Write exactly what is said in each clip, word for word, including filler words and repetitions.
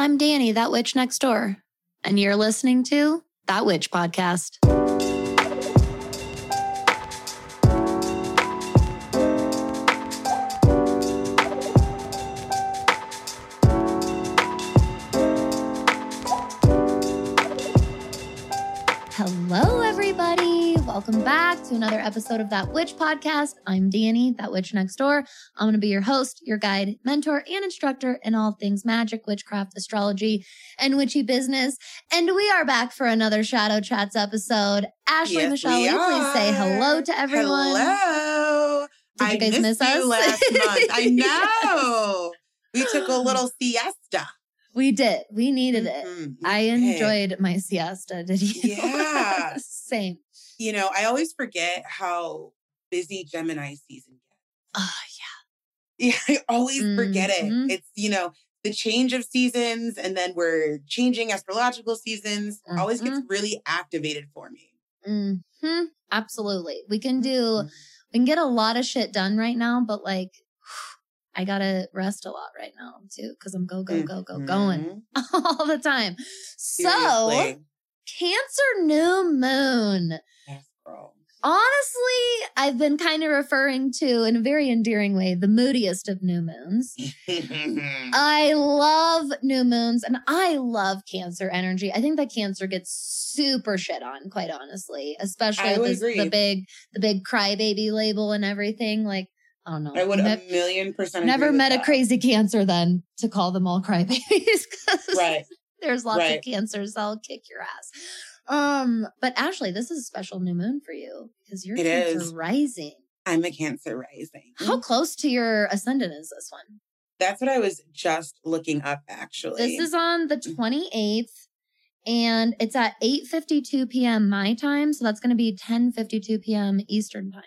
I'm Danny, That Witch Next Door, and you're listening to That Witch Podcast. Hello, everybody. Welcome back to another episode of That Witch Podcast. I'm Danny, That Witch Next Door. I'm going to be your host, your guide, mentor, and instructor in all things magic, witchcraft, astrology, and witchy business. And we are back for another Shadow Chats episode. Ashley, yes, Michelle, will you please say hello to everyone? Hello. Did you guys I missed miss us? You last month. I know. Yes. We took a little siesta. We did. We needed it. Mm-hmm. I enjoyed my siesta. Did you? Yeah. Same. You know, I always forget how busy Gemini season gets. Oh, yeah. Yeah, I always mm-hmm. forget it. It's, you know, the change of seasons, and then we're changing astrological seasons. Mm-hmm. Always gets really activated for me. Mm-hmm. Absolutely. We can do, mm-hmm. we can get a lot of shit done right now, but like, I gotta rest a lot right now too, because I'm go, go, go, go, going mm-hmm. all the time. Seriously. So, Cancer new moon. Yes, girl. Honestly, I've been kind of referring to, in a very endearing way, the moodiest of new moons. I love new moons and I love Cancer energy. I think that Cancer gets super shit on, quite honestly, especially I with this, the big, the big crybaby label and everything. Like, I don't know. I would never, a million percent. Never met that. A crazy Cancer then to call them all crybabies. Right. There's lots right. of Cancers that'll kick your ass. Um, but Ashley, this is a special new moon for you because you're it Cancer is. rising. I'm a Cancer rising. How close to your ascendant is this one? That's what I was just looking up, actually. This is on the twenty-eighth and it's at eight fifty-two p.m. my time. So that's going to be ten fifty-two p.m. Eastern time.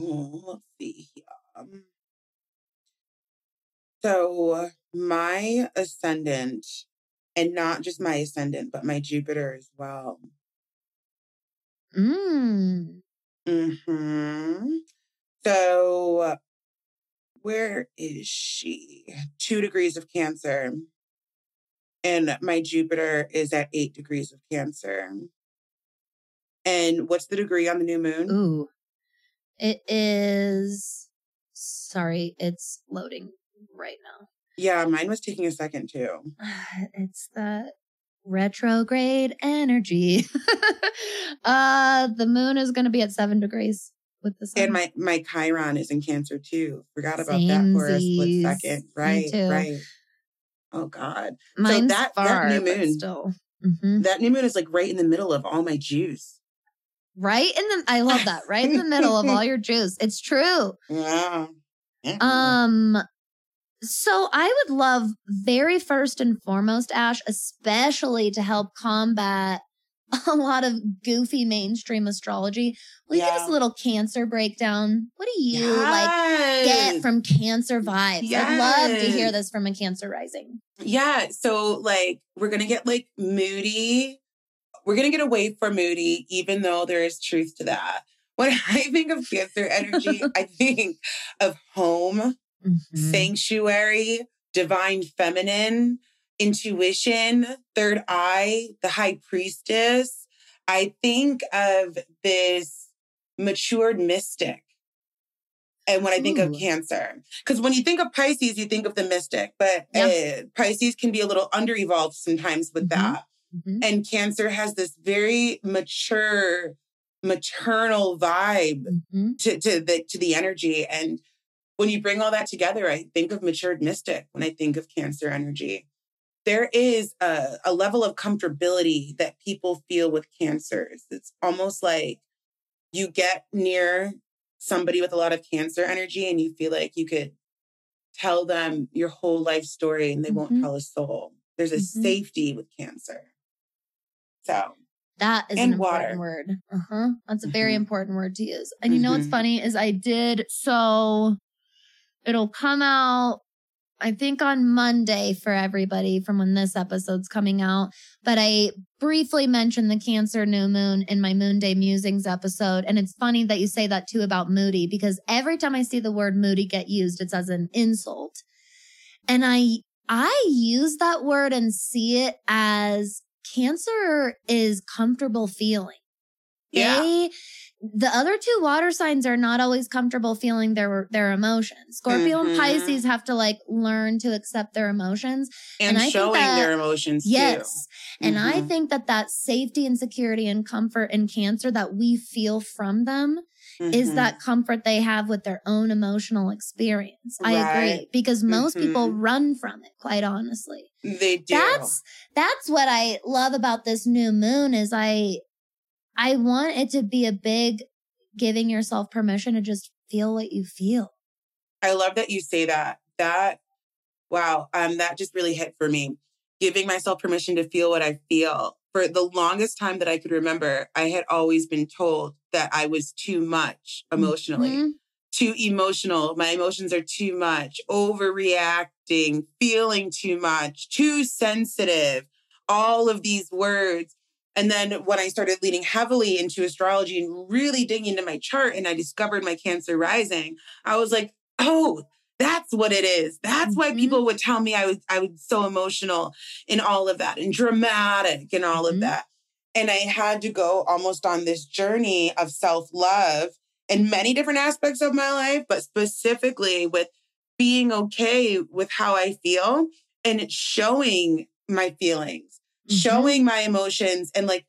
Oh, let's see here. So my ascendant, and not just my ascendant, but my Jupiter as well. Mm. Mm-hmm. So where is she? Two degrees of Cancer. And my Jupiter is at eight degrees of Cancer. And what's the degree on the new moon? Ooh. It is, sorry, it's loading right now. Yeah, mine was taking a second too. It's the retrograde energy. uh, the moon is going to be at seven degrees with the sun. And my, my Chiron is in Cancer too. Forgot about Samesies. That for a split second. Right, right. Oh God. Mine's so that, far, that new moon, still. Mm-hmm. That new moon is like right in the middle of all my juice. Right in the, I love that. Right in the middle of all your juice. It's true. Yeah. yeah. Um. So I would love, very first and foremost, Ash, especially to help combat a lot of goofy mainstream astrology. Will you yeah. give us a little Cancer breakdown? What do you yes. like get from Cancer vibes? Yes. I'd love to hear this from a Cancer rising. Yeah. So like we're gonna get like moody. We're going to get away from moody, even though there is truth to that. When I think of Cancer energy, I think of home, mm-hmm. sanctuary, divine feminine, intuition, third eye, the high priestess. I think of this matured mystic. And when I think Ooh. Of Cancer, because when you think of Pisces, you think of the mystic, but yeah. uh, Pisces can be a little under-evolved sometimes with mm-hmm. that. Mm-hmm. And Cancer has this very mature, maternal vibe mm-hmm. to, to the to the energy. And when you bring all that together, I think of matured mystic when I think of Cancer energy. There is a, a level of comfortability that people feel with Cancers. It's almost like you get near somebody with a lot of Cancer energy and you feel like you could tell them your whole life story and they mm-hmm. won't tell a soul. There's a mm-hmm. safety with Cancer. So that is an important water. word. Uh-huh. That's a very mm-hmm. important word to use. And you mm-hmm. know what's funny is I did, so it'll come out, I think on Monday for everybody from when this episode's coming out. But I briefly mentioned the Cancer new moon in my Moonday Musings episode. And it's funny that you say that too about moody, because every time I see the word moody get used, it's as an insult. And I, I use that word and see it as Cancer is comfortable feeling. Yeah. They, the other two water signs are not always comfortable feeling their their emotions. Scorpio mm-hmm. and Pisces have to like learn to accept their emotions. And, and I showing think that, their emotions yes, too. And mm-hmm. I think that that safety and security and comfort in Cancer that we feel from them mm-hmm. is that comfort they have with their own emotional experience. Right. I agree, because most mm-hmm. people run from it, quite honestly. They do. That's, that's what I love about this new moon is I... I want it to be a big giving yourself permission to just feel what you feel. I love that you say that. That, wow, um, that just really hit for me. Giving myself permission to feel what I feel. For the longest time that I could remember, I had always been told that I was too much emotionally. Mm-hmm. Too emotional. My emotions are too much. Overreacting, feeling too much, too sensitive. All of these words. And then when I started leaning heavily into astrology and really digging into my chart and I discovered my Cancer rising, I was like, oh, that's what it is. That's mm-hmm. why people would tell me I was I was so emotional in all of that and dramatic and all mm-hmm. of that. And I had to go almost on this journey of self-love in many different aspects of my life, but specifically with being okay with how I feel and showing my feelings. Mm-hmm. Showing my emotions and like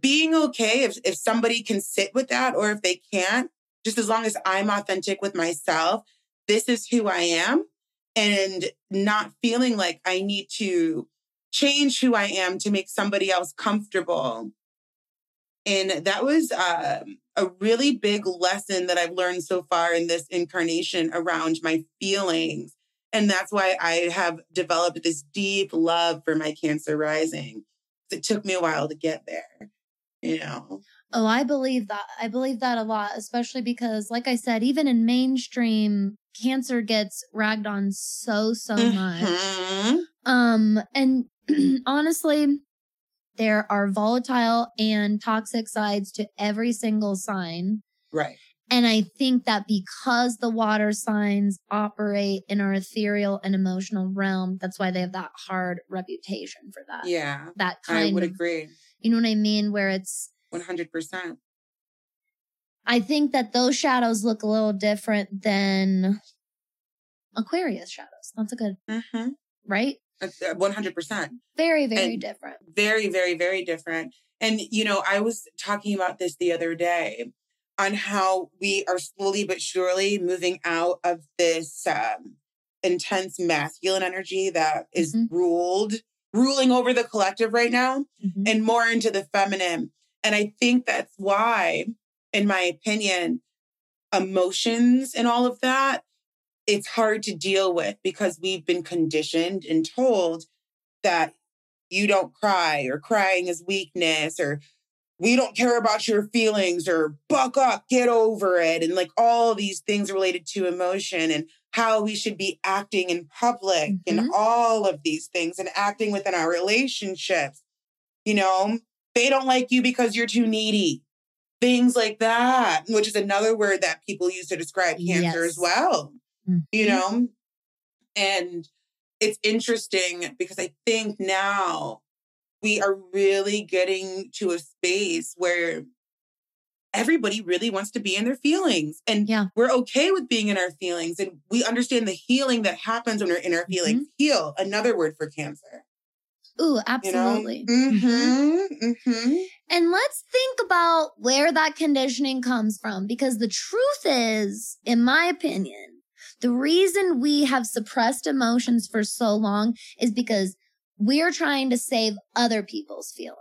being okay if, if somebody can sit with that or if they can't, just as long as I'm authentic with myself, this is who I am, and not feeling like I need to change who I am to make somebody else comfortable. And that was um, a really big lesson that I've learned so far in this incarnation around my feelings. And that's why I have developed this deep love for my Cancer rising. It took me a while to get there, you know? Oh, I believe that. I believe that a lot, especially because, like I said, even in mainstream, Cancer gets ragged on so, so much. Mm-hmm. Um, and honestly, there are volatile and toxic sides to every single sign. Right. And I think that because the water signs operate in our ethereal and emotional realm, that's why they have that hard reputation for that. Yeah. That kind of. I would of, agree. You know what I mean? Where it's. one hundred percent. I think that those shadows look a little different than Aquarius shadows. That's a good. Mm-hmm. Right? one hundred percent. Very, very and different. Very, very, very different. And, you know, I was talking about this the other day. On how we are slowly but surely moving out of this um, intense masculine energy that is mm-hmm. ruled, ruling over the collective right now, mm-hmm. and more into the feminine. And I think that's why, in my opinion, emotions and all of that, it's hard to deal with because we've been conditioned and told that you don't cry, or crying is weakness, or we don't care about your feelings, or buck up, get over it. And like all these things related to emotion and how we should be acting in public mm-hmm. and all of these things and acting within our relationships. You know, they don't like you because you're too needy. Things like that, which is another word that people use to describe Cancer yes. as well. Mm-hmm. You know, and it's interesting because I think now we are really getting to a space where everybody really wants to be in their feelings. And yeah. we're okay with being in our feelings. And we understand the healing that happens when we're in our feelings. Mm-hmm. Heal, another word for Cancer. Ooh, absolutely. You know? Mm-hmm, mm-hmm. And let's think about where that conditioning comes from. Because the truth is, in my opinion, the reason we have suppressed emotions for so long is because we're trying to save other people's feelings.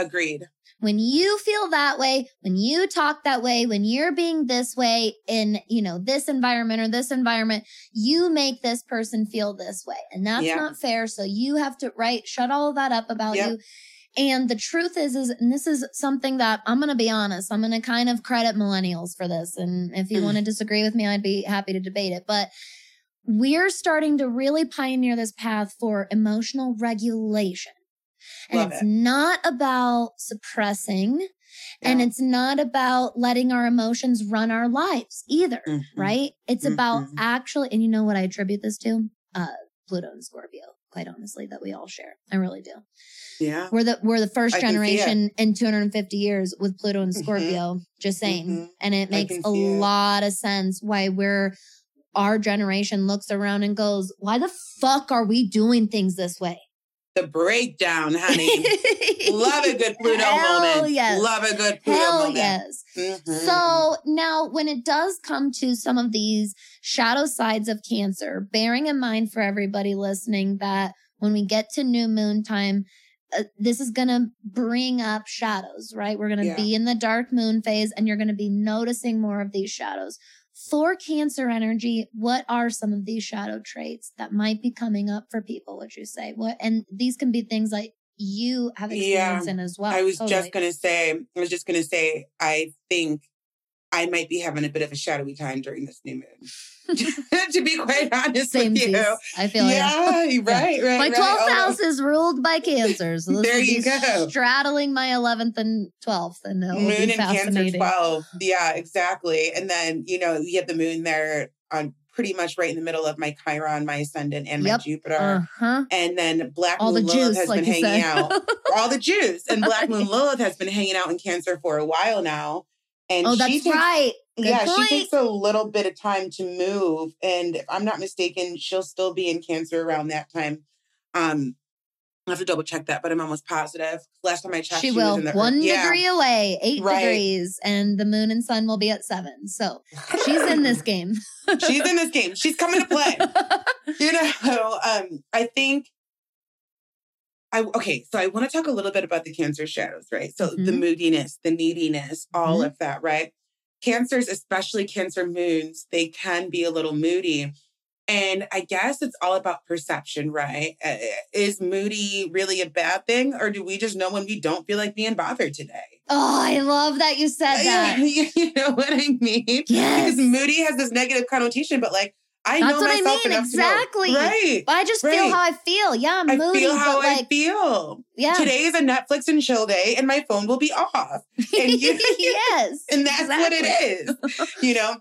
Agreed. When you feel that way, when you talk that way, when you're being this way in, you know, this environment or this environment, you make this person feel this way. And that's yeah. not fair. So you have to, right, shut all of that up about yep. you. And the truth is, is, and this is something that I'm going to be honest, I'm going to kind of credit millennials for this. And if you mm. want to disagree with me, I'd be happy to debate it. But we're starting to really pioneer this path for emotional regulation. And Love it's it. Not about suppressing yeah. and it's not about letting our emotions run our lives either, mm-hmm. right? It's mm-hmm. about actually, and you know what I attribute this to? Uh, Pluto and Scorpio, quite honestly, that we all share. I really do. Yeah. We're the we're the first I generation in two hundred fifty years with Pluto and Scorpio, mm-hmm. just saying. Mm-hmm. And it makes a lot of sense why we're our generation looks around and goes, why the fuck are we doing things this way? The breakdown, honey. Love a good Pluto Hell moment. Yes. Love a good Pluto Hell moment. Yes. Mm-hmm. So now when it does come to some of these shadow sides of Cancer, bearing in mind for everybody listening that when we get to new moon time, uh, this is going to bring up shadows, right? We're going to yeah. be in the dark moon phase and you're going to be noticing more of these shadows. For Cancer energy, what are some of these shadow traits that might be coming up for people, would you say? What, and these can be things like you have experience yeah, in as well. I was totally. just going to say, I was just going to say, I think I might be having a bit of a shadowy time during this new moon. To be quite honest Same with you. Piece. I feel yeah, like. Yeah, right, right. My twelfth right. house oh. is ruled by Cancer. So there you go. Straddling my eleventh and twelfth. And moon and Cancer twelve. Yeah, exactly. And then, you know, you have the moon there on pretty much right in the middle of my Chiron, my Ascendant, and yep. my Jupiter. Uh-huh. And then Black Moon the Lilith juice, has like been hanging out. All the juice. And Black Moon Lilith has been hanging out in Cancer for a while now. And oh, that's she takes, right. Good yeah, point. She takes a little bit of time to move. And if I'm not mistaken, she'll still be in Cancer around that time. Um, I have to double check that, but I'm almost positive. Last time I checked, she, she will. Was in the One yeah. degree away, eight right. degrees, and the moon and sun will be at seven. So she's in this game. She's in this game. She's coming to play. You know, um, I think. I, okay, so I want to talk a little bit about the Cancer shadows, right? So mm-hmm. the moodiness, the neediness, all mm-hmm. of that, right? Cancers, especially Cancer moons, they can be a little moody. And I guess it's all about perception, right? Uh, is moody really a bad thing? Or do we just know when we don't feel like being bothered today? Oh, I love that you said that. You know what I mean? Yes. Because moody has this negative connotation, but like, I That's know what myself I mean. Exactly. Know. Right. I just right. feel how I feel. Yeah, I'm I moody. I feel how but like, I feel. Yeah. Today is a Netflix and chill day, and my phone will be off. And you, yes. And that's exactly. what it is. You know,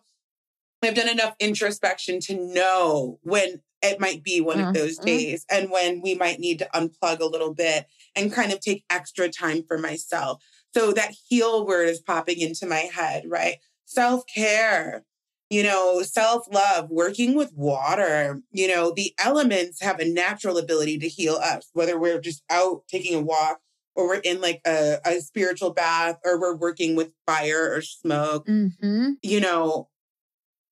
I've done enough introspection to know when it might be one uh, of those days uh, and when we might need to unplug a little bit and kind of take extra time for myself. So that heal word is popping into my head, right? Self-care. You know, self-love, working with water, you know, the elements have a natural ability to heal us, whether we're just out taking a walk or we're in like a, a spiritual bath or we're working with fire or smoke, mm-hmm. you know,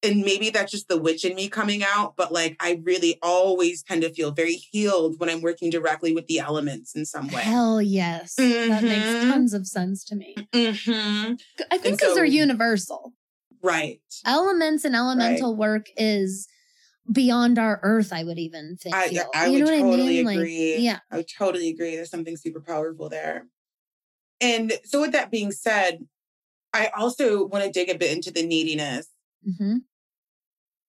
and maybe that's just the witch in me coming out. But like, I really always tend to feel very healed when I'm working directly with the elements in some way. Hell yes. Mm-hmm. That makes tons of sense to me. Mm-hmm. I think those so, are universal. Right. Elements and elemental right. work is beyond our earth, I would even think. I, I you would know totally what I mean? agree. Like, yeah. I would totally agree. There's something super powerful there. And so with that being said, I also want to dig a bit into the neediness. Mm-hmm.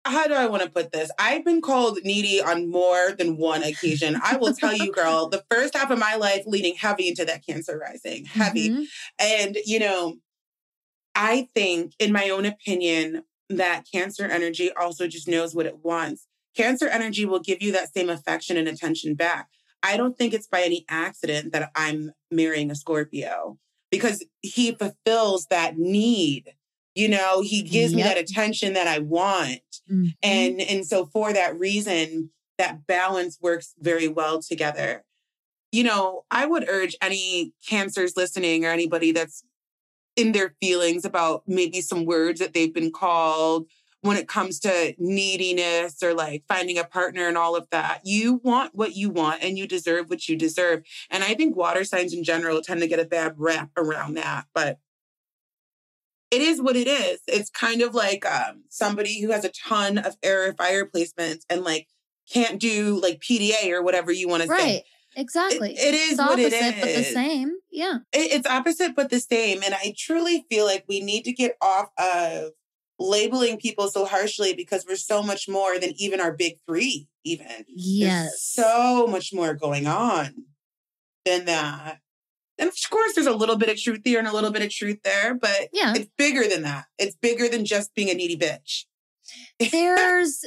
How do I want to put this? I've been called needy on more than one occasion. I will tell you, girl, the first half of my life leading heavy into that Cancer rising, heavy. Mm-hmm. And, you know, I think, in my own opinion, that Cancer energy also just knows what it wants. Cancer energy will give you that same affection and attention back. I don't think it's by any accident that I'm marrying a Scorpio because he fulfills that need. You know, he gives yep. me that attention that I want. Mm-hmm. And, and so for that reason, that balance works very well together. You know, I would urge any Cancers listening or anybody that's in their feelings about maybe some words that they've been called when it comes to neediness or like finding a partner and all of that. You want what you want and you deserve what you deserve. And I think water signs in general tend to get a bad rap around that, but it is what it is. It's kind of like um, somebody who has a ton of air fire placements and like can't do like P D A or whatever you want to right. say. Exactly. It, it is it's what opposite, it is. But the same. Yeah. It, it's opposite, but the same. And I truly feel like we need to get off of labeling people so harshly because we're so much more than even our big three, even. Yes. There's so much more going on than that. And of course, there's a little bit of truth here and a little bit of truth there, but yeah. it's bigger than that. It's bigger than just being a needy bitch. There's...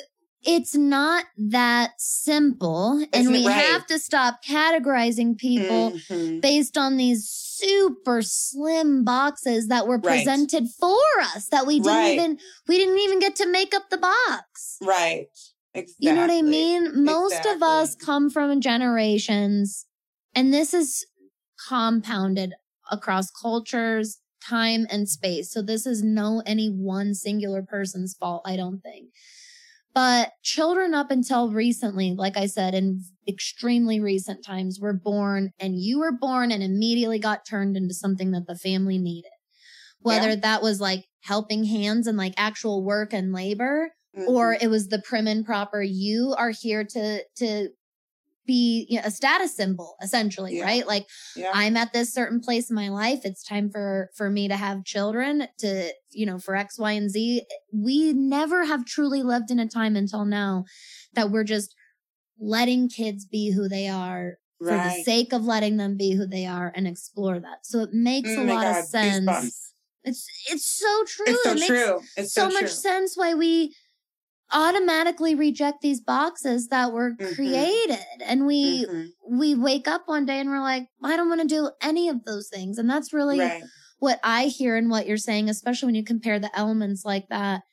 it's not that simple. Isn't and we right? have to stop categorizing people mm-hmm. based on these super slim boxes that were presented right. for us that we didn't right. even, we didn't even get to make up the box. Right. Exactly. You know what I mean? Most exactly. of us come from generations, and this is compounded across cultures, time, and space. So this is no any one singular person's fault, I don't think. But children up until recently, like I said, in extremely recent times, were born, and you were born and immediately got turned into something that the family needed. Whether yeah. that was like helping hands and like actual work and labor, mm-hmm. or it was the prim and proper, you are here to to be you know, a status symbol, essentially, yeah. right? Like yeah. I'm at this certain place in my life. It's time for, for me to have children, to, you know, for X, Y, and Z. We never have truly lived in a time until now that we're just letting kids be who they are right. for the sake of letting them be who they are and explore that. So it makes mm, a lot God, of sense. It's it's so true. It's so it makes true. It's so, so much true. sense why we automatically reject these boxes that were mm-hmm. created. And we mm-hmm. we wake up one day and we're like, I don't want to do any of those things. And that's really... Right. What I hear and what you're saying, especially when you compare the elements like that,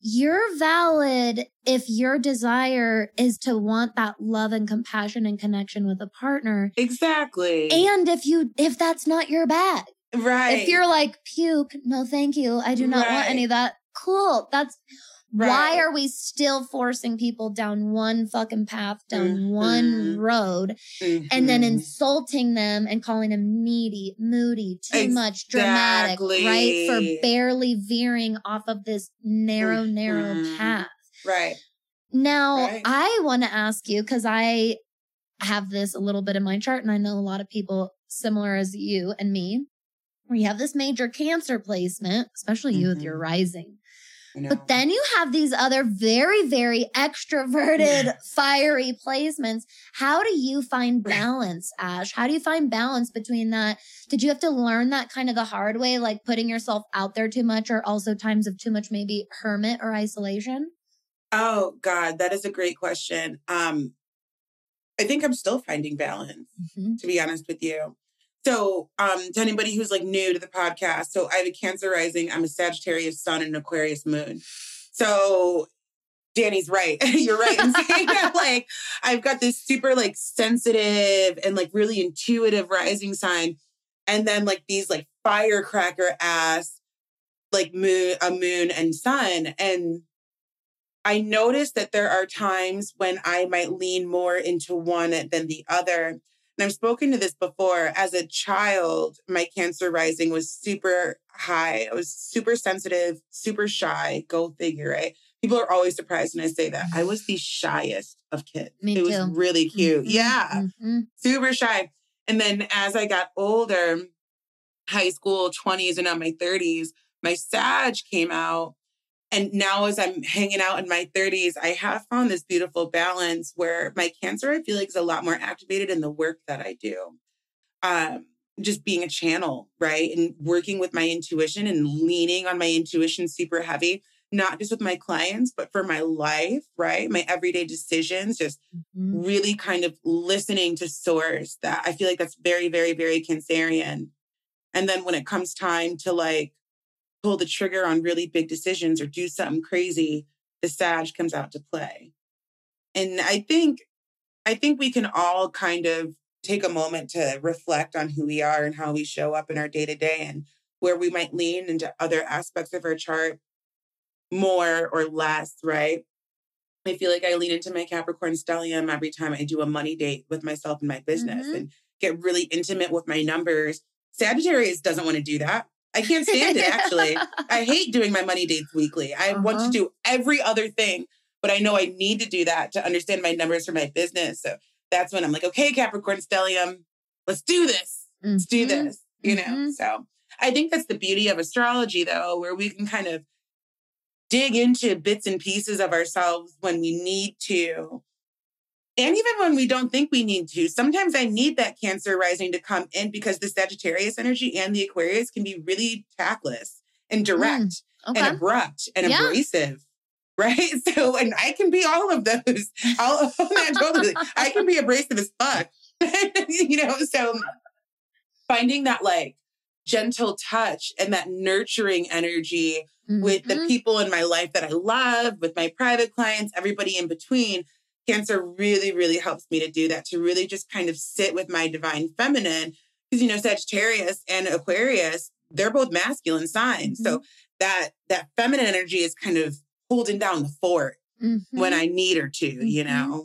you're valid if your desire is to want that love and compassion and connection with a partner. Exactly. And if you, if that's not your bag. Right. If you're like, puke, no, thank you. I do not right. want any of that. Cool. That's right. Why are we still forcing people down one fucking path, down mm-hmm. one road, mm-hmm. and then insulting them and calling them needy, moody, too exactly. much, dramatic, right? For barely veering off of this narrow, mm-hmm. narrow path. Right. Now, right. I want to ask you, because I have this a little bit in my chart, and I know a lot of people similar as you and me, where you have this major Cancer placement, especially mm-hmm. you with your rising. But then you have these other very, very extroverted, yeah. fiery placements. How do you find balance, Ash? How do you find balance between that? Did you have to learn that kind of the hard way, like putting yourself out there too much, or also times of too much, maybe hermit or isolation? Oh, God, that is a great question. Um, I think I'm still finding balance, mm-hmm. to be honest with you. So um, to anybody who's like new to the podcast, so I have a Cancer rising, I'm a Sagittarius sun and an Aquarius moon. So Danny's right. You're right in saying that, like, I've got this super like sensitive and like really intuitive rising sign. And then like these like firecracker ass, like moon, a moon and sun. And I noticed that there are times when I might lean more into one than the other. And I've spoken to this before. As a child, my Cancer rising was super high. I was super sensitive, super shy. Go figure, right? People are always surprised when I say that. I was the shyest of kids. Me it too. was really cute. Mm-hmm. Yeah. Mm-hmm. Super shy. And then as I got older, high school, twenties, and now my thirties, my Sag came out. And now as I'm hanging out in my thirties, I have found this beautiful balance where my Cancer, I feel like, is a lot more activated in the work that I do. Um, just being a channel, right? And working with my intuition and leaning on my intuition super heavy, not just with my clients, but for my life, right? My everyday decisions, just mm-hmm. really kind of listening to source. That I feel like that's very, very, very Cancerian. And then when it comes time to like, pull the trigger on really big decisions or do something crazy, the Sag comes out to play. And I think, I think we can all kind of take a moment to reflect on who we are and how we show up in our day to day and where we might lean into other aspects of our chart more or less, right? I feel like I lean into my Capricorn stellium every time I do a money date with myself and my business mm-hmm. and get really intimate with my numbers. Sagittarius doesn't want to do that. I can't stand it, actually. I hate doing my money dates weekly. I uh-huh. want to do every other thing, but I know I need to do that to understand my numbers for my business. So that's when I'm like, okay, Capricorn stellium, let's do this. Mm-hmm. Let's do this, you mm-hmm. know? So I think that's the beauty of astrology, though, where we can kind of dig into bits and pieces of ourselves when we need to. And even when we don't think we need to, sometimes I need that Cancer rising to come in because the Sagittarius energy and the Aquarius can be really tactless and direct mm, okay. and abrupt and yeah. abrasive. Right? So, and I can be all of those. All of that totally. I can be abrasive as fuck. You know, so finding that like gentle touch and that nurturing energy mm-hmm. with the people in my life that I love, with my private clients, everybody in between. Cancer really, really helps me to do that, to really just kind of sit with my divine feminine. Because, you know, Sagittarius and Aquarius, they're both masculine signs. Mm-hmm. So that that feminine energy is kind of holding down the fort mm-hmm. when I need her to, mm-hmm. you know?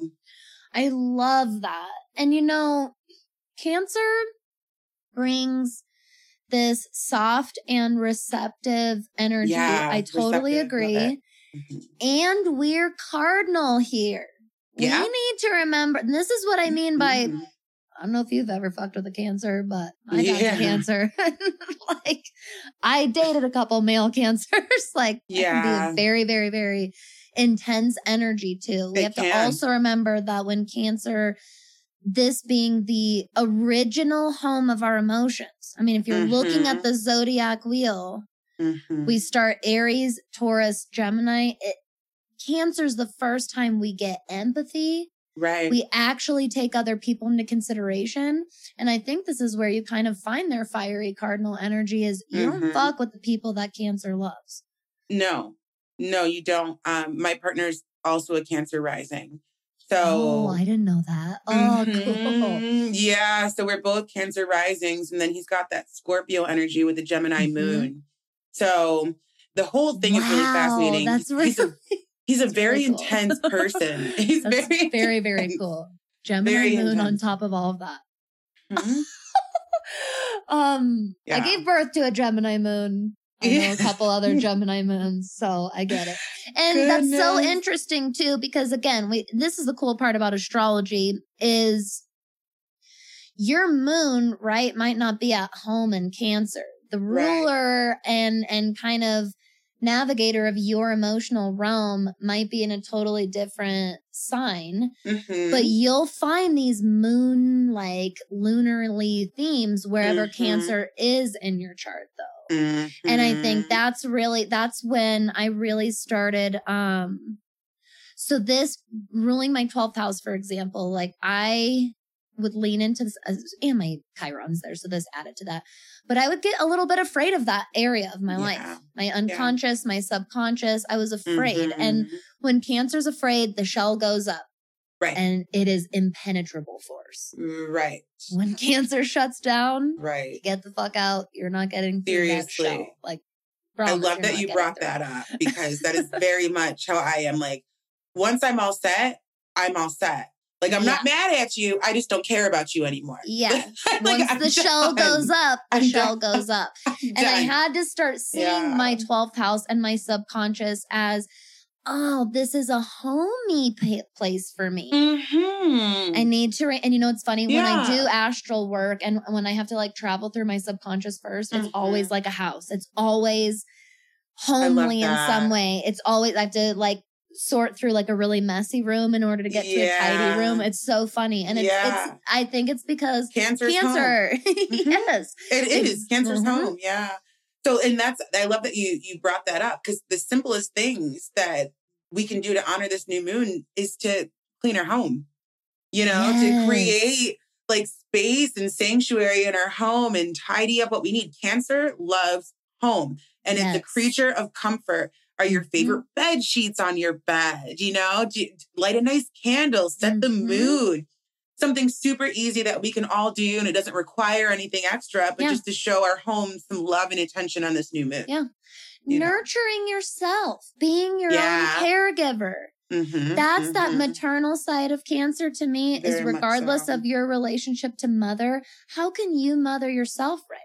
I love that. And, you know, Cancer brings this soft and receptive energy. Yeah, I totally agree. Mm-hmm. And we're cardinal here. Yeah. We need to remember, and this is what I mean by, mm-hmm. I don't know if you've ever fucked with a Cancer, but I got yeah. a Cancer. Like, I dated a couple male Cancers. Like, yeah. It can be a very, very, very intense energy, too. We it have can. to also remember that when Cancer, this being the original home of our emotions. I mean, if you're mm-hmm. looking at the zodiac wheel, mm-hmm. we start Aries, Taurus, Gemini. It, Cancer's the first time we get empathy. Right. We actually take other people into consideration. And I think this is where you kind of find their fiery cardinal energy is you mm-hmm. don't fuck with the people that Cancer loves. No, no, you don't. Um, my partner's also a Cancer rising. So oh, I didn't know that. Oh, mm-hmm. cool. Yeah. So we're both Cancer risings. And then he's got that Scorpio energy with the Gemini mm-hmm. moon. So the whole thing wow, is really fascinating. That's really... He's a very really cool. intense person. He's That's very, very, very cool. Gemini very moon intense. On top of all of that. Mm-hmm. um, yeah. I gave birth to a Gemini moon. I know a couple other Gemini moons, so I get it. And Goodness. That's so interesting too, because again, we this is the cool part about astrology is your moon, right, might not be at home in Cancer. The ruler right. and and kind of navigator of your emotional realm might be in a totally different sign, mm-hmm. but you'll find these moon like lunarly themes wherever mm-hmm. Cancer is in your chart though. Mm-hmm. And I think that's really, that's when I really started. Um, so this ruling my twelfth house, for example, like I would lean into this and my Chiron's there. So this added to that, but I would get a little bit afraid of that area of my yeah. life, my unconscious, yeah. my subconscious. I was afraid. Mm-hmm. And when Cancer's afraid, the shell goes up right, and it is impenetrable force. Right. When Cancer shuts down, right. get the fuck out. You're not getting through that shell. Like, I love that you brought that up because that is very much how I am. Like once I'm all set, I'm all set. Like, I'm yeah. not mad at you. I just don't care about you anymore. Yeah. Like, once I'm the done. shell goes up, the I'm shell done. goes up. And done. I had to start seeing yeah. my twelfth house and my subconscious as, oh, this is a homey p- place for me. Mm-hmm. I need to, re- and you know, it's funny yeah. when I do astral work and when I have to like travel through my subconscious first, mm-hmm. it's always like a house. It's always homely in some way. It's always, I have to like, sort through like a really messy room in order to get yeah. to a tidy room. It's so funny. And it's, yeah. it's I think it's because Cancer's Cancer. Home. Yes. It is. It's, Cancer's mm-hmm. home. Yeah. So, and that's, I love that you, you brought that up because the simplest things that we can do to honor this new moon is to clean our home, you know, yes. to create like space and sanctuary in our home and tidy up what we need. Cancer loves home and yes. it's a creature of comfort. Are your favorite mm-hmm. bed sheets on your bed? You know, do you, light a nice candle, set mm-hmm. the mood. Something super easy that we can all do, and it doesn't require anything extra, but yeah. just to show our home some love and attention on this new moon. Yeah, you nurturing know? yourself, being your yeah. own caregiver. Mm-hmm, That's mm-hmm. that maternal side of Cancer to me. Very is regardless so. of your relationship to mother, how can you mother yourself right?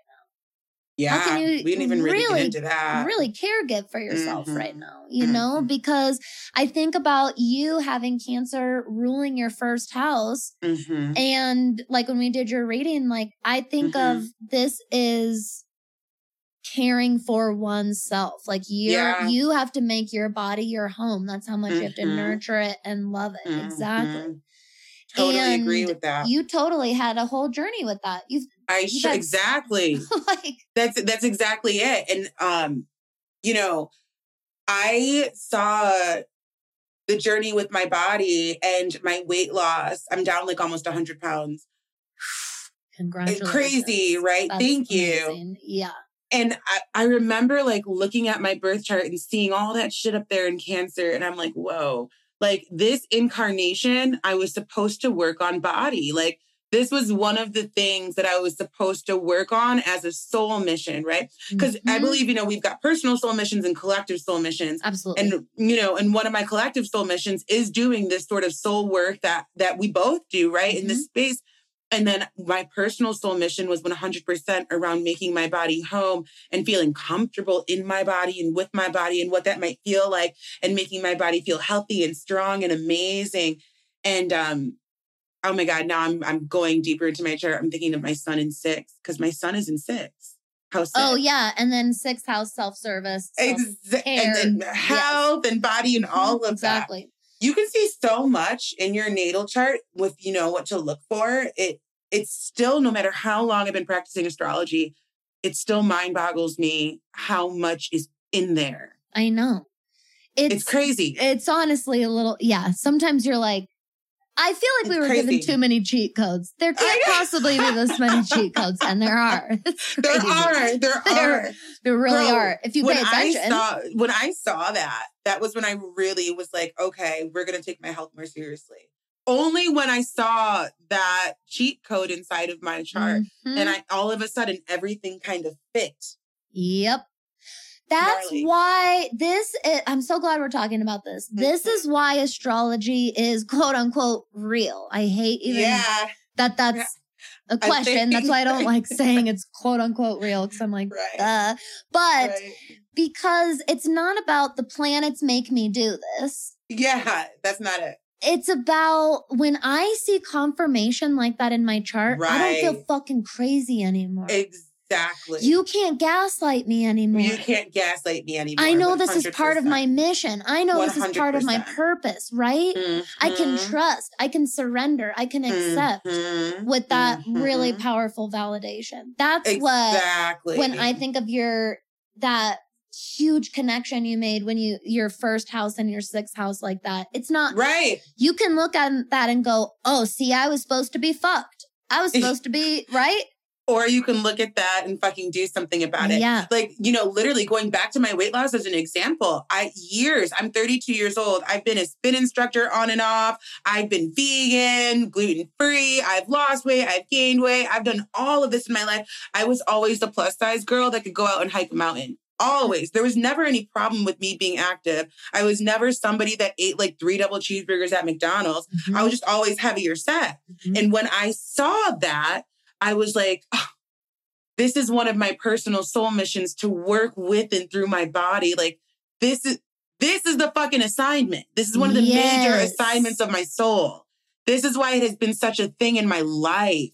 Yeah, How can you we didn't even really, really get into that. Really caregive for yourself mm-hmm. right now, you mm-hmm. know, because I think about you having Cancer ruling your first house. Mm-hmm. And like when we did your reading, like I think mm-hmm. of this is caring for oneself. Like you yeah. you have to make your body your home. That's how much mm-hmm. you have to nurture it and love it. Mm-hmm. Exactly. Totally and agree with that. You totally had a whole journey with that. You've I sh- exactly. like that's that's exactly it. And um, you know, I saw the journey with my body and my weight loss. I'm down like almost one hundred pounds. Congratulations. It's crazy, right? That's Thank amazing. You. Yeah. And I, I remember like looking at my birth chart and seeing all that shit up there in Cancer. And I'm like, whoa, like this incarnation, I was supposed to work on body. Like this was one of the things that I was supposed to work on as a soul mission, right? Because mm-hmm. I believe, you know, we've got personal soul missions and collective soul missions. Absolutely. And, you know, and one of my collective soul missions is doing this sort of soul work that that we both do, right? Mm-hmm. In this space. And then my personal soul mission was one hundred percent around making my body home and feeling comfortable in my body and with my body and what that might feel like and making my body feel healthy and strong and amazing. And, um, oh my God, now I'm I'm going deeper into my chart. I'm thinking of my son in six because my son is in six. House oh, six. Yeah. And then six house self-service. Exa- and then health yes. and body and all of exactly. that. You can see so much in your natal chart with, you know, what to look for. It It's still, no matter how long I've been practicing astrology, it still mind boggles me how much is in there. I know. It's, it's crazy. It's honestly a little, yeah. Sometimes you're like, I feel like it's we were crazy. Given too many cheat codes. There can't possibly be this many cheat codes. And there are. There are. There, there are. There really Bro, are. If you pay attention. I saw, when I saw that, that was when I really was like, okay, we're going to take my health more seriously. Only when I saw that cheat code inside of my chart mm-hmm. and I all of a sudden everything kind of fit. Yep. That's Gnarly. Why this, is, I'm so glad we're talking about this. Mm-hmm. This is why astrology is quote unquote real. I hate even yeah. that that's a question. That's why I don't like saying it's quote unquote real because I'm like, right. uh, but right. because it's not about the planets make me do this. Yeah, that's not it. It's about when I see confirmation like that in my chart, right. I don't feel fucking crazy anymore. Exactly. You can't gaslight me anymore. You can't gaslight me anymore. I know one hundred percent. This is part of my mission. I know one hundred percent. This is part of my purpose, right? Mm-hmm. I can trust. I can surrender. I can accept mm-hmm. with that mm-hmm. really powerful validation. That's exactly. what, when I think of your, that huge connection you made when you, your first house and your sixth house like that. It's not right. You can look at that and go, oh, see, I was supposed to be fucked. I was supposed to be right. Or you can look at that and fucking do something about it. Yeah. Like, you know, literally going back to my weight loss as an example, I years, I'm thirty-two years old. I've been a spin instructor on and off. I've been vegan, gluten-free. I've lost weight. I've gained weight. I've done all of this in my life. I was always the plus size girl that could go out and hike a mountain. Always. There was never any problem with me being active. I was never somebody that ate like three double cheeseburgers at McDonald's. Mm-hmm. I was just always heavier set. Mm-hmm. And when I saw that, I was like, oh, this is one of my personal soul missions to work with and through my body. Like this is, this is the fucking assignment. This is one of the yes. major assignments of my soul. This is why it has been such a thing in my life.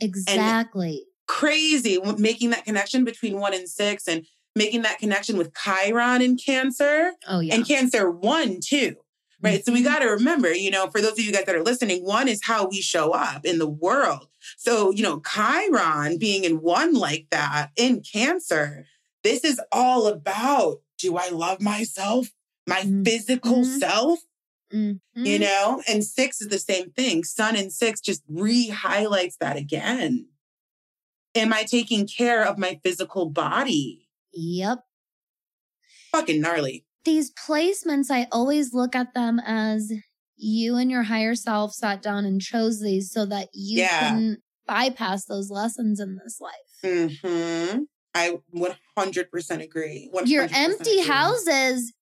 Exactly. And crazy making that connection between one and six and making that connection with Chiron and Cancer oh, yeah. and Cancer one, too. Right. Mm-hmm. So we got to remember, you know, for those of you guys that are listening, one is how we show up in the world. So, you know, Chiron being in one like that in Cancer, this is all about, do I love myself, my mm-hmm. physical mm-hmm. self? Mm-hmm. You know, and six is the same thing. Sun and six just re-highlights that again. Am I taking care of my physical body? Yep. Fucking gnarly. These placements, I always look at them as you and your higher self sat down and chose these so that you yeah. can bypass those lessons in this life. Mm-hmm. I one hundred percent agree. one hundred percent your empty agree. Houses,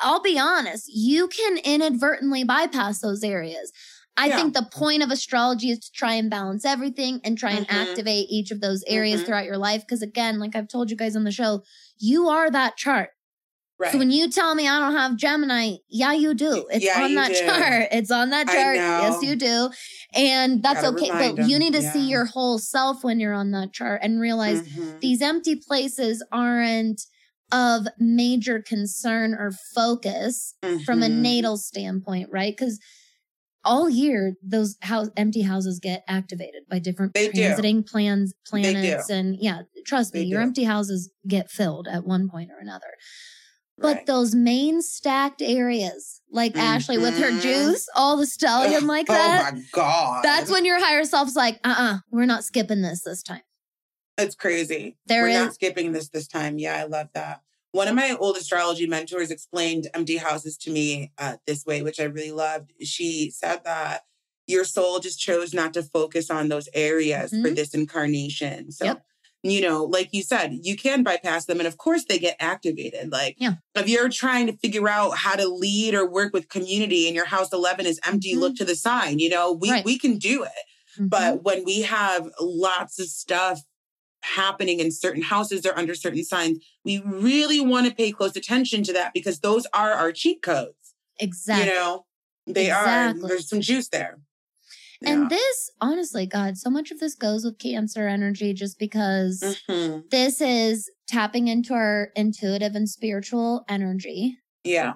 I'll be honest, you can inadvertently bypass those areas. I yeah. think the point of astrology is to try and balance everything and try and mm-hmm. activate each of those areas mm-hmm. throughout your life. Because again, like I've told you guys on the show, you are that chart. Right. So when you tell me I don't have Gemini, yeah, you do. It's yeah, on that do. Chart. It's on that chart. Yes, you do. And that's Gotta okay. But them. You need to yeah. see your whole self when you're on that chart and realize mm-hmm. these empty places aren't of major concern or focus mm-hmm. from a natal standpoint, right? Because all year, those house, empty houses get activated by different they transiting do. plans, planets. And yeah, trust me, they your do. Empty houses get filled at one point or another. But those main stacked areas, like mm-hmm. Ashley with her juice, all the stallion like that. Oh my God. That's when your higher self's like, uh-uh, we're not skipping this this time. It's crazy. There we're is- not skipping this this time. Yeah, I love that. One of my old astrology mentors explained empty houses to me uh, this way, which I really loved. She said that your soul just chose not to focus on those areas mm-hmm. for this incarnation. So. Yep. You know, like you said, you can bypass them. And of course they get activated. Like yeah. if you're trying to figure out how to lead or work with community and your house eleven is empty, mm-hmm. look to the sign, you know, we, right. we can do it. Mm-hmm. But when we have lots of stuff happening in certain houses or under certain signs, we really want to pay close attention to that because those are our cheat codes. Exactly. You know, they exactly. are, there's some juice there. Yeah. And this, honestly, God, so much of this goes with Cancer energy just because mm-hmm. this is tapping into our intuitive and spiritual energy. Yeah.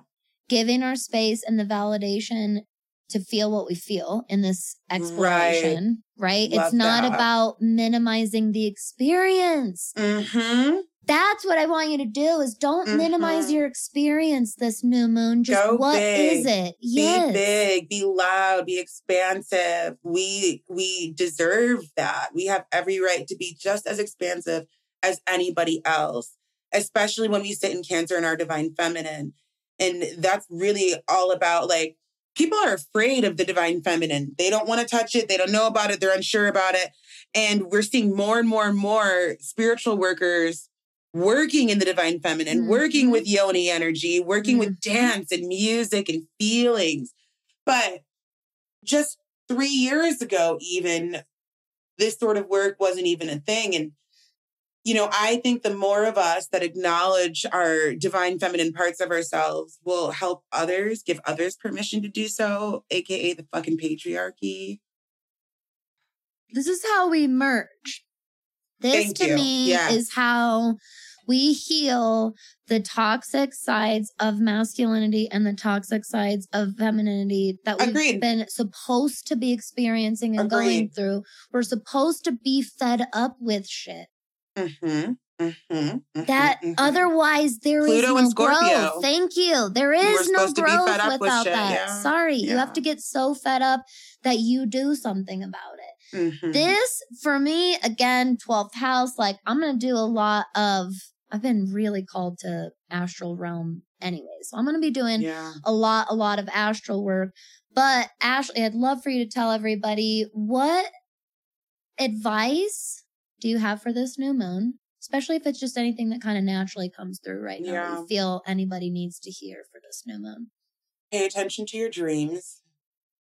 Giving our space and the validation to feel what we feel in this exploration, right? right? It's not that. about minimizing the experience. Mm-hmm. That's what I want you to do is don't mm-hmm. minimize your experience this new moon. Just Go what big. is it? Yes. Be big, be loud, be expansive. We we deserve that. We have every right to be just as expansive as anybody else, especially when we sit in Cancer in our divine feminine. And that's really all about like, people are afraid of the divine feminine. They don't want to touch it. They don't know about it. They're unsure about it. And we're seeing more and more and more spiritual workers working in the divine feminine, mm-hmm. working with yoni energy, working mm-hmm. with dance and music and feelings. But just three years ago, even this sort of work wasn't even a thing. And, you know, I think the more of us that acknowledge our divine feminine parts of ourselves will help others, give others permission to do so, A K A the fucking patriarchy. This is how we merge. This Thank to you. me yeah. is how we heal the toxic sides of masculinity and the toxic sides of femininity that we've Agreed. been supposed to be experiencing and Agreed. going through. We're supposed to be fed up with shit. Mm-hmm, mm-hmm, mm-hmm, that mm-hmm. otherwise there Pluto is no and Scorpio. growth. Thank you. There is We're no growth without with shit, that. Yeah. Sorry, yeah. you have to get so fed up that you do something about it. Mm-hmm. This, for me, again, twelfth house, like I'm going to do a lot of, I've been really called to astral realm anyway. So I'm going to be doing yeah. a lot, a lot of astral work. But Ashley, I'd love for you to tell everybody what advice do you have for this new moon, especially if it's just anything that kind of naturally comes through right now yeah. that you feel anybody needs to hear for this new moon? Pay attention to your dreams.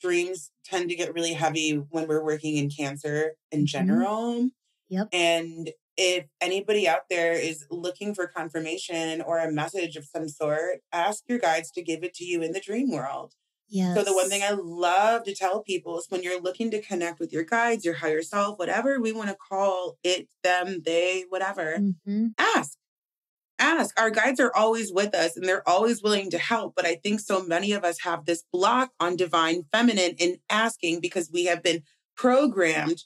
Dreams tend to get really heavy when we're working in Cancer in general. Mm-hmm. Yep. And if anybody out there is looking for confirmation or a message of some sort, ask your guides to give it to you in the dream world. Yes. So the one thing I love to tell people is when you're looking to connect with your guides, your higher self, whatever we want to call it, them, they, whatever, mm-hmm. ask, ask. Our guides are always with us and they're always willing to help. But I think so many of us have this block on divine feminine in asking because we have been programmed.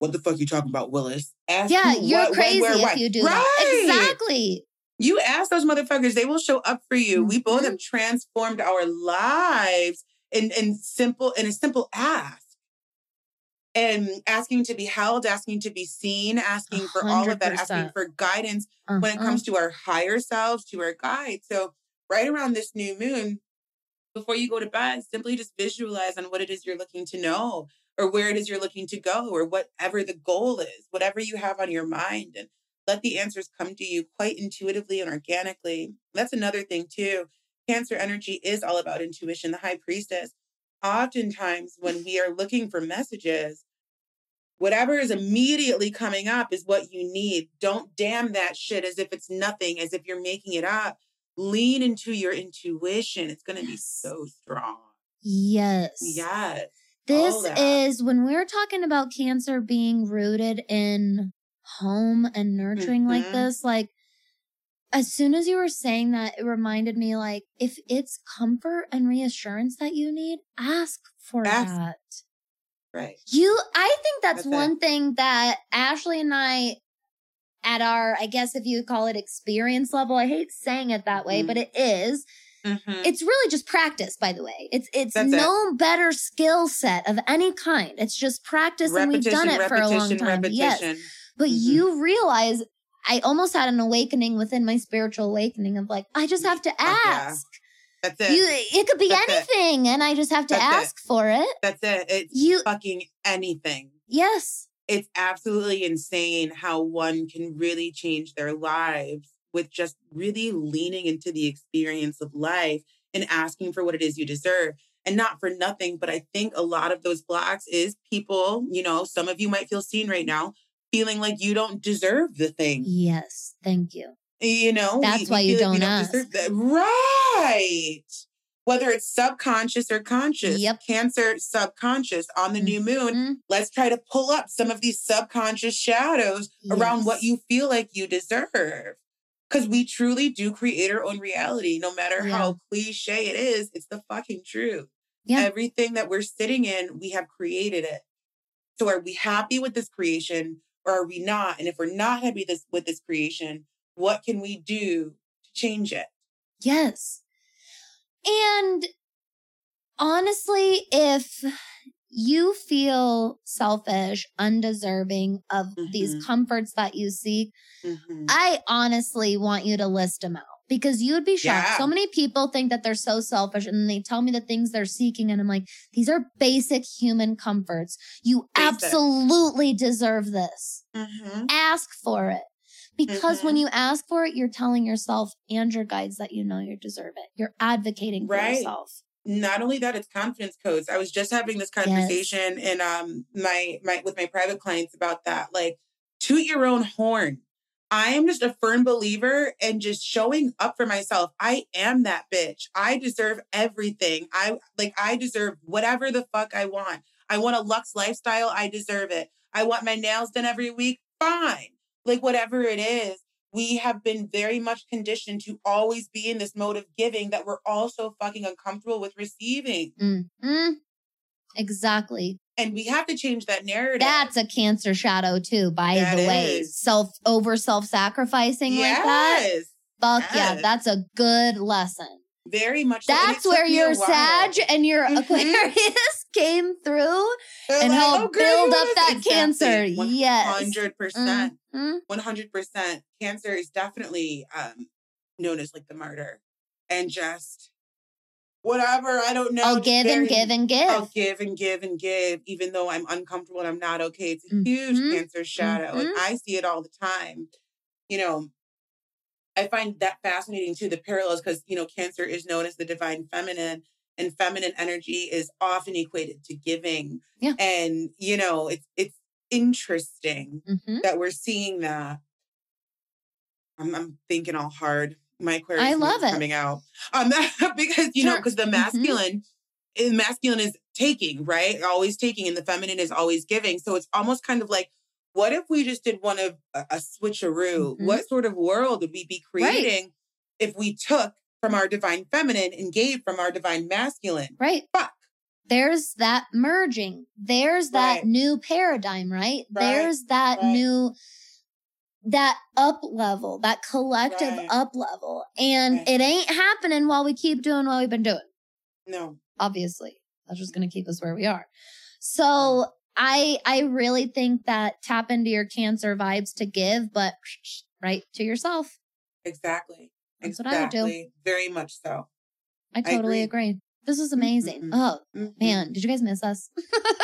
What the fuck are you talking about, Willis? Ask yeah, who, you're what, crazy when, where, if why. you do right. that. Exactly. You ask those motherfuckers, they will show up for you. Mm-hmm. We both have transformed our lives in, in simple in a simple ask. And asking to be held, asking to be seen, asking for one hundred percent all of that, asking for guidance uh-huh. when it comes to our higher selves, to our guides. So right around this new moon, before you go to bed, simply just visualize on what it is you're looking to know or where it is you're looking to go or whatever the goal is, whatever you have on your mind. And let the answers come to you quite intuitively and organically. That's another thing too. Cancer energy is all about intuition. The High Priestess, oftentimes when we are looking for messages, whatever is immediately coming up is what you need. Don't damn that shit as if it's nothing, as if you're making it up. Lean into your intuition. It's going to yes. be so strong. Yes. Yes. This is when we're talking about Cancer being rooted in home and nurturing mm-hmm. like this, like as soon as you were saying that, it reminded me, like, if it's comfort and reassurance that you need, ask for ask. that. Right. You, I think that's, that's one it. thing that Ashley and I at our, I guess if you call it experience level, I hate saying it that way, mm-hmm. but it is. Mm-hmm. It's really just practice, by the way. It's it's That's no it. better skill set of any kind. It's just practice, repetition, and we've done it for a long time. Repetition. Yes. But mm-hmm. you realize, I almost had an awakening within my spiritual awakening of like, I just have to ask. Okay. That's it. You, it could be That's anything, it. and I just have to That's ask it. for it. That's it. It's you, fucking anything. Yes. It's absolutely insane how one can really change their lives with just really leaning into the experience of life and asking for what it is you deserve. And not for nothing, but I think a lot of those blocks is people, you know, some of you might feel seen right now, feeling like you don't deserve the thing. Yes. Thank you. You know, that's we, why we you, don't like you don't ask. Deserve that. Right. Whether it's subconscious or conscious, yep. Cancer subconscious on the mm-hmm. new moon. Let's try to pull up some of these subconscious shadows yes. around what you feel like you deserve. Because we truly do create our own reality, no matter yeah. how cliche it is. It's the fucking truth. Yeah. Everything that we're sitting in, we have created it. So are we happy with this creation or are we not? And if we're not happy this, with this creation, what can we do to change it? Yes. And honestly, if you feel selfish, undeserving of mm-hmm. these comforts that you seek, mm-hmm. I honestly want you to list them out, because you would be shocked. Yeah. So many people think that they're so selfish, and they tell me the things they're seeking, and I'm like, these are basic human comforts. You basic. absolutely deserve this. Mm-hmm. Ask for it. Because mm-hmm. when you ask for it, you're telling yourself and your guides that you know you deserve it. You're advocating for right. yourself. Not only that, it's confidence codes. I was just having this conversation yes. in um my my with my private clients about that. Like, toot your own horn. I am just a firm believer in just showing up for myself. I am that bitch. I deserve everything. I like I deserve whatever the fuck I want. I want a luxe lifestyle. I deserve it. I want my nails done every week. Fine. Like, whatever it is, we have been very much conditioned to always be in this mode of giving that we're also fucking uncomfortable with receiving. Mm-hmm. Exactly. And we have to change that narrative. That's a Cancer shadow too, by that the is. way. Self over self-sacrificing yes. like that. Fuck yes. yeah, that's a good lesson. Very much. That's so. where your Sag and your mm-hmm. Aquarius came through They're and like, helped oh, build up that exactly. Cancer. one hundred percent Yes. one hundred percent one hundred percent Cancer is definitely um, known as like the martyr, and just whatever. I don't know. I'll give very, and give and give. I'll give and give and give, even though I'm uncomfortable and I'm not okay. It's a mm-hmm. huge Cancer shadow. Mm-hmm. And I see it all the time. You know, I find that fascinating too, the parallels, because, you know, Cancer is known as the divine feminine, and feminine energy is often equated to giving. Yeah. And, you know, it's, it's interesting mm-hmm. that we're seeing that. I'm, I'm thinking all hard. My Aquarius I love is coming out. Um, because, you sure. know, because the masculine, mm-hmm. masculine is taking, right? Always taking, and the feminine is always giving. So it's almost kind of like, what if we just did one of a, a switcheroo? Mm-hmm. What sort of world would we be creating right. if we took from our divine feminine and gave from our divine masculine? Right. Fuck. There's that merging. There's that right. new paradigm, right? right. There's that right. new, that up level, that collective right. up level. And right. it ain't happening while we keep doing what we've been doing. No. Obviously. That's just going to keep us where we are. So... Right. I I really think that tap into your Cancer vibes to give, but right to yourself. Exactly. That's exactly. what I would do. Very much so. I totally I agree. agree. This was amazing. Mm-hmm. Oh, mm-hmm. man. Did you guys miss us?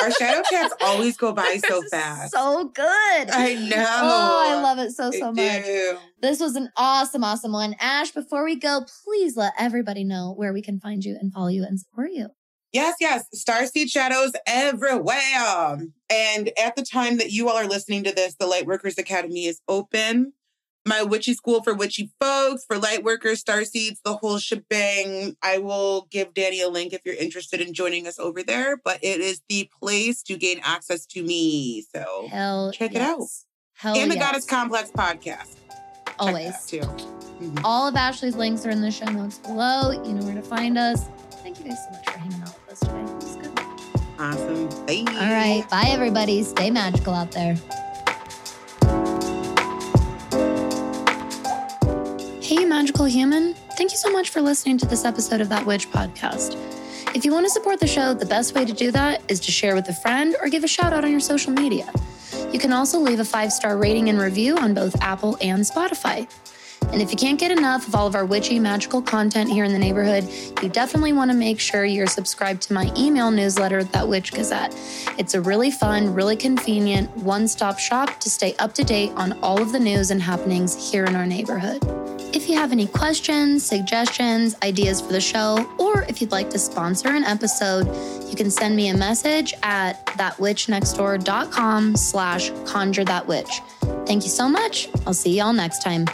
Our shadow chats always go by so fast. So good. I know. Oh, I love it so, so I much. Do. This was an awesome, awesome one. Ash, before we go, please let everybody know where we can find you and follow you and support you. Yes, yes. Starseed Shadows everywhere. And at the time that you all are listening to this, the Lightworkers Academy is open. My witchy school for witchy folks, for lightworkers, starseeds, the whole shebang. I will give Danny a link if you're interested in joining us over there. But it is the place to gain access to me. So Hell check yes. it out. Hell and the yes. Goddess Complex podcast. Always. Too. Mm-hmm. All of Ashley's links are in the show notes below. You know where to find us. Thank you guys so much for hanging out with us today. It was good. Awesome. Bye. All right. Bye, everybody. Stay magical out there. magical human, thank you so much for listening to this episode of That Witch Podcast. If you want to support the show, the best way to do that is to share with a friend or give a shout out on your social media. You can also leave a five-star rating and review on both Apple and Spotify. And if you can't get enough of all of our witchy, magical content here in the neighborhood, you definitely want to make sure you're subscribed to my email newsletter, That Witch Gazette. It's a really fun, really convenient, one-stop shop to stay up to date on all of the news and happenings here in our neighborhood. If you have any questions, suggestions, ideas for the show, or if you'd like to sponsor an episode, you can send me a message at that witch next door dot com slash conjure that witch. Thank you so much. I'll see y'all next time.